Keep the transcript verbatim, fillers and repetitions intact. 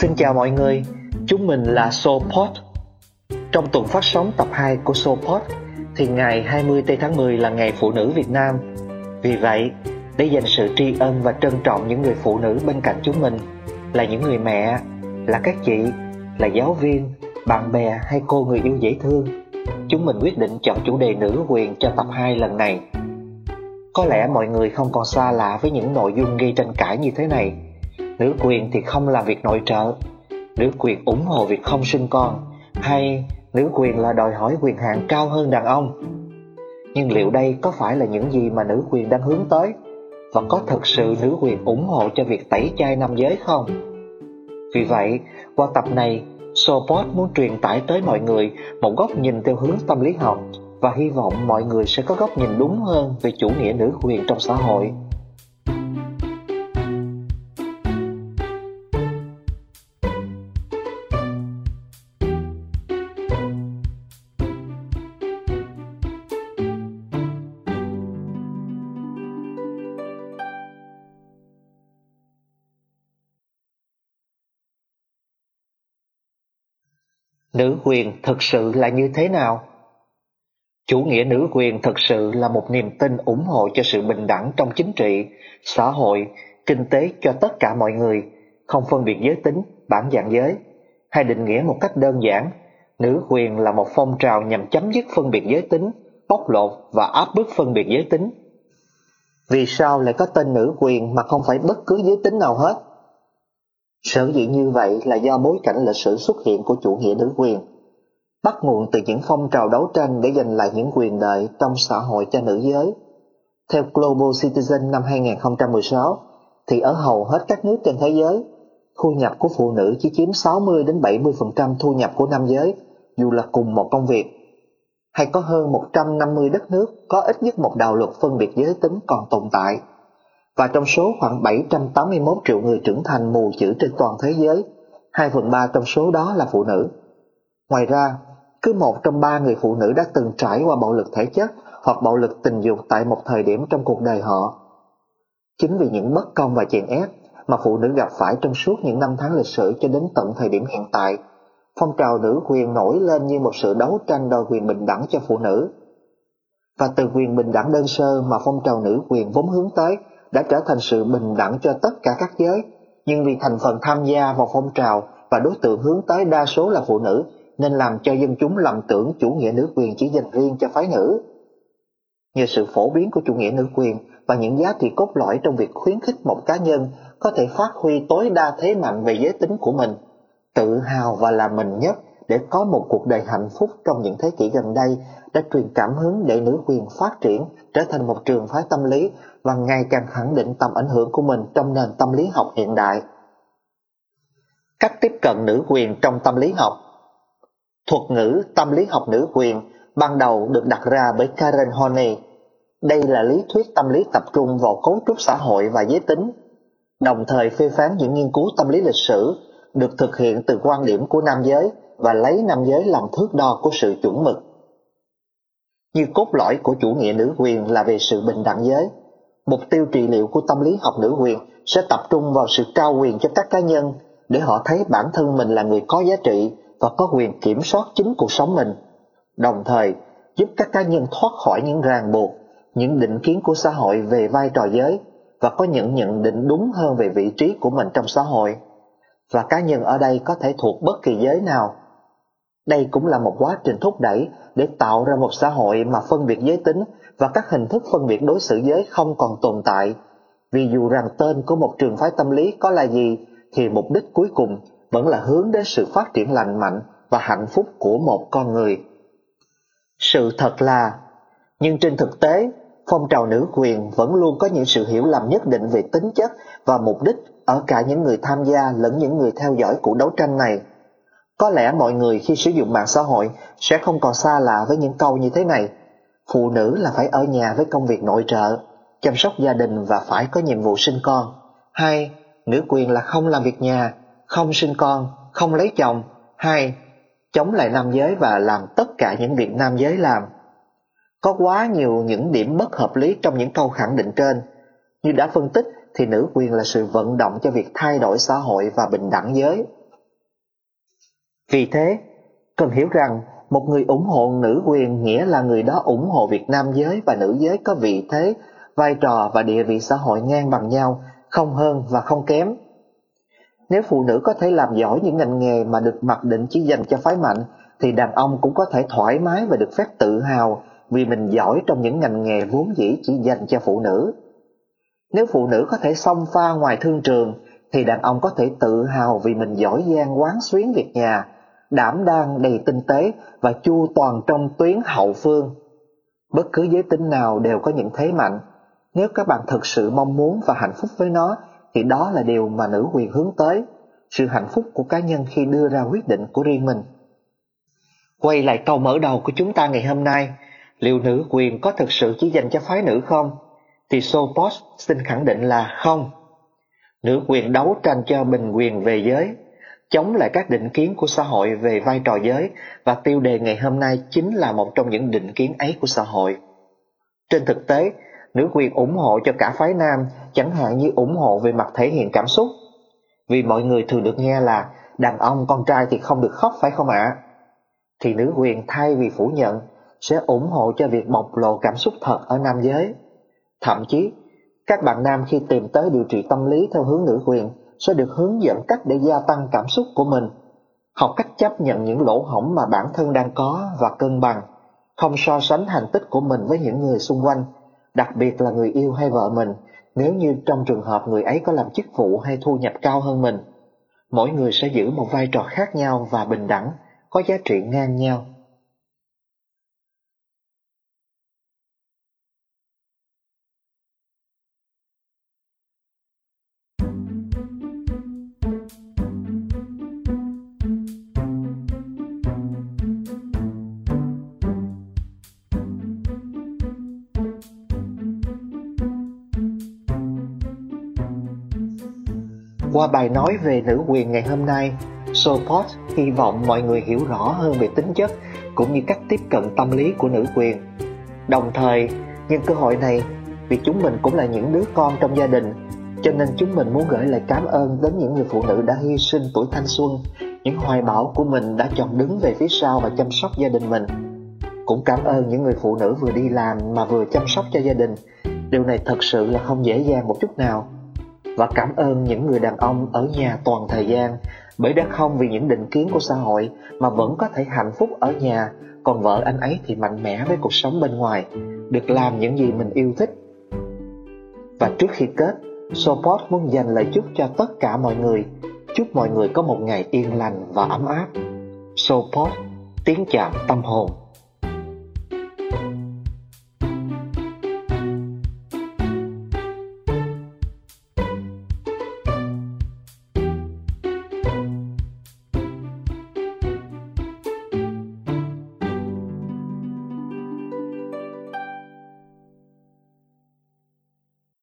Xin chào mọi người, chúng mình là SoPod. Trong tuần phát sóng tập hai của SoPod thì ngày hai mươi tây tháng mười là ngày phụ nữ Việt Nam. Vì vậy, để dành sự tri ân và trân trọng những người phụ nữ bên cạnh chúng mình, là những người mẹ, là các chị, là giáo viên, bạn bè hay cô người yêu dễ thương, chúng mình quyết định chọn chủ đề nữ quyền cho tập hai lần này. Có lẽ mọi người không còn xa lạ với những nội dung gây tranh cãi như thế này. Nữ quyền thì không làm việc nội trợ, nữ quyền ủng hộ việc không sinh con, hay nữ quyền là đòi hỏi quyền hạn cao hơn đàn ông. Nhưng liệu đây có phải là những gì mà nữ quyền đang hướng tới? Và có thực sự nữ quyền ủng hộ cho việc tẩy chay nam giới không? Vì vậy, qua tập này, SoPod muốn truyền tải tới mọi người một góc nhìn theo hướng tâm lý học và hy vọng mọi người sẽ có góc nhìn đúng hơn về chủ nghĩa nữ quyền trong xã hội. Nữ quyền thực sự là như thế nào? Chủ nghĩa nữ quyền thực sự là một niềm tin ủng hộ cho sự bình đẳng trong chính trị, xã hội, kinh tế cho tất cả mọi người, không phân biệt giới tính, bản dạng giới. Hay định nghĩa một cách đơn giản, nữ quyền là một phong trào nhằm chấm dứt phân biệt giới tính, bóc lột và áp bức phân biệt giới tính. Vì sao lại có tên nữ quyền mà không phải bất cứ giới tính nào hết? Sở dĩ như vậy là do bối cảnh lịch sử xuất hiện của chủ nghĩa nữ quyền, bắt nguồn từ những phong trào đấu tranh để giành lại những quyền lợi trong xã hội cho nữ giới. Theo Global Citizen năm hai không một sáu, thì ở hầu hết các nước trên thế giới, thu nhập của phụ nữ chỉ chiếm sáu mươi đến bảy mươi phần trăm thu nhập của nam giới, dù là cùng một công việc. Hay có hơn một trăm năm mươi đất nước có ít nhất một đạo luật phân biệt giới tính còn tồn tại. Và trong số khoảng bảy trăm tám mươi mốt triệu người trưởng thành mù chữ trên toàn thế giới, hai phần ba trong số đó là phụ nữ. Ngoài ra, cứ một trong ba người phụ nữ đã từng trải qua bạo lực thể chất hoặc bạo lực tình dục tại một thời điểm trong cuộc đời họ. Chính vì những bất công và chèn ép mà phụ nữ gặp phải trong suốt những năm tháng lịch sử cho đến tận thời điểm hiện tại, phong trào nữ quyền nổi lên như một sự đấu tranh đòi quyền bình đẳng cho phụ nữ. Và từ quyền bình đẳng đơn sơ mà phong trào nữ quyền vốn hướng tới, đã trở thành sự bình đẳng cho tất cả các giới, nhưng vì thành phần tham gia vào phong trào và đối tượng hướng tới đa số là phụ nữ, nên làm cho dân chúng lầm tưởng chủ nghĩa nữ quyền chỉ dành riêng cho phái nữ. Nhờ sự phổ biến của chủ nghĩa nữ quyền và những giá trị cốt lõi trong việc khuyến khích một cá nhân có thể phát huy tối đa thế mạnh về giới tính của mình, tự hào và làm mình nhất để có một cuộc đời hạnh phúc trong những thế kỷ gần đây, đã truyền cảm hứng để nữ quyền phát triển trở thành một trường phái tâm lý và ngày càng khẳng định tầm ảnh hưởng của mình trong nền tâm lý học hiện đại. Cách tiếp cận nữ quyền trong tâm lý học. Thuật ngữ tâm lý học nữ quyền ban đầu được đặt ra bởi Karen Horney. Đây là lý thuyết tâm lý tập trung vào cấu trúc xã hội và giới tính, đồng thời phê phán những nghiên cứu tâm lý lịch sử được thực hiện từ quan điểm của nam giới và lấy nam giới làm thước đo của sự chuẩn mực. Như cốt lõi của chủ nghĩa nữ quyền là về sự bình đẳng giới, mục tiêu trị liệu của tâm lý học nữ quyền sẽ tập trung vào sự trao quyền cho các cá nhân để họ thấy bản thân mình là người có giá trị và có quyền kiểm soát chính cuộc sống mình, đồng thời giúp các cá nhân thoát khỏi những ràng buộc, những định kiến của xã hội về vai trò giới và có những nhận định đúng hơn về vị trí của mình trong xã hội. Và cá nhân ở đây có thể thuộc bất kỳ giới nào. Đây cũng là một quá trình thúc đẩy để tạo ra một xã hội mà phân biệt giới tính và các hình thức phân biệt đối xử giới không còn tồn tại. Vì dù rằng tên của một trường phái tâm lý có là gì, thì mục đích cuối cùng vẫn là hướng đến sự phát triển lành mạnh và hạnh phúc của một con người. Sự thật là, nhưng trên thực tế, phong trào nữ quyền vẫn luôn có những sự hiểu lầm nhất định về tính chất và mục đích ở cả những người tham gia lẫn những người theo dõi cuộc đấu tranh này. Có lẽ mọi người khi sử dụng mạng xã hội sẽ không còn xa lạ với những câu như thế này. Phụ nữ là phải ở nhà với công việc nội trợ, chăm sóc gia đình và phải có nhiệm vụ sinh con. Hay, nữ quyền là không làm việc nhà, không sinh con, không lấy chồng. Hay, chống lại nam giới và làm tất cả những việc nam giới làm. Có quá nhiều những điểm bất hợp lý trong những câu khẳng định trên. Như đã phân tích thì nữ quyền là sự vận động cho việc thay đổi xã hội và bình đẳng giới. Vì thế, cần hiểu rằng một người ủng hộ nữ quyền nghĩa là người đó ủng hộ việc nam giới và nữ giới có vị thế, vai trò và địa vị xã hội ngang bằng nhau, không hơn và không kém. Nếu phụ nữ có thể làm giỏi những ngành nghề mà được mặc định chỉ dành cho phái mạnh, thì đàn ông cũng có thể thoải mái và được phép tự hào vì mình giỏi trong những ngành nghề vốn dĩ chỉ dành cho phụ nữ. Nếu phụ nữ có thể xông pha ngoài thương trường, thì đàn ông có thể tự hào vì mình giỏi giang quán xuyến việc nhà, đảm đang đầy tinh tế và chu toàn trong tuyến hậu phương. Bất cứ giới tính nào đều có những thế mạnh. Nếu các bạn thực sự mong muốn và hạnh phúc với nó, thì đó là điều mà nữ quyền hướng tới, sự hạnh phúc của cá nhân khi đưa ra quyết định của riêng mình. Quay lại câu mở đầu của chúng ta ngày hôm nay, liệu nữ quyền có thực sự chỉ dành cho phái nữ không? Thì SoPod xin khẳng định là không. Nữ quyền đấu tranh cho bình quyền về giới, chống lại các định kiến của xã hội về vai trò giới, và tiêu đề ngày hôm nay chính là một trong những định kiến ấy của xã hội. Trên thực tế, nữ quyền ủng hộ cho cả phái nam, chẳng hạn như ủng hộ về mặt thể hiện cảm xúc. Vì mọi người thường được nghe là đàn ông con trai thì không được khóc, phải không ạ? Thì nữ quyền thay vì phủ nhận sẽ ủng hộ cho việc bộc lộ cảm xúc thật ở nam giới. Thậm chí, các bạn nam khi tìm tới điều trị tâm lý theo hướng nữ quyền sẽ được hướng dẫn cách để gia tăng cảm xúc của mình, học cách chấp nhận những lỗ hổng mà bản thân đang có và cân bằng, không so sánh thành tích của mình với những người xung quanh, đặc biệt là người yêu hay vợ mình, nếu như trong trường hợp người ấy có làm chức vụ hay thu nhập cao hơn mình. Mỗi người sẽ giữ một vai trò khác nhau và bình đẳng, có giá trị ngang nhau. Qua bài nói về nữ quyền ngày hôm nay, SoPod hy vọng mọi người hiểu rõ hơn về tính chất cũng như cách tiếp cận tâm lý của nữ quyền. Đồng thời, nhân cơ hội này, vì chúng mình cũng là những đứa con trong gia đình, cho nên chúng mình muốn gửi lời cảm ơn đến những người phụ nữ đã hy sinh tuổi thanh xuân, những hoài bão của mình đã chọn đứng về phía sau và chăm sóc gia đình mình. Cũng cảm ơn những người phụ nữ vừa đi làm mà vừa chăm sóc cho gia đình. Điều này thật sự là không dễ dàng một chút nào. Và cảm ơn những người đàn ông ở nhà toàn thời gian, bởi đã không vì những định kiến của xã hội mà vẫn có thể hạnh phúc ở nhà, còn vợ anh ấy thì mạnh mẽ với cuộc sống bên ngoài, được làm những gì mình yêu thích. Và trước khi kết, SoPod muốn dành lời chúc cho tất cả mọi người. Chúc mọi người có một ngày yên lành và ấm áp. SoPod, tiếng chạm tâm hồn.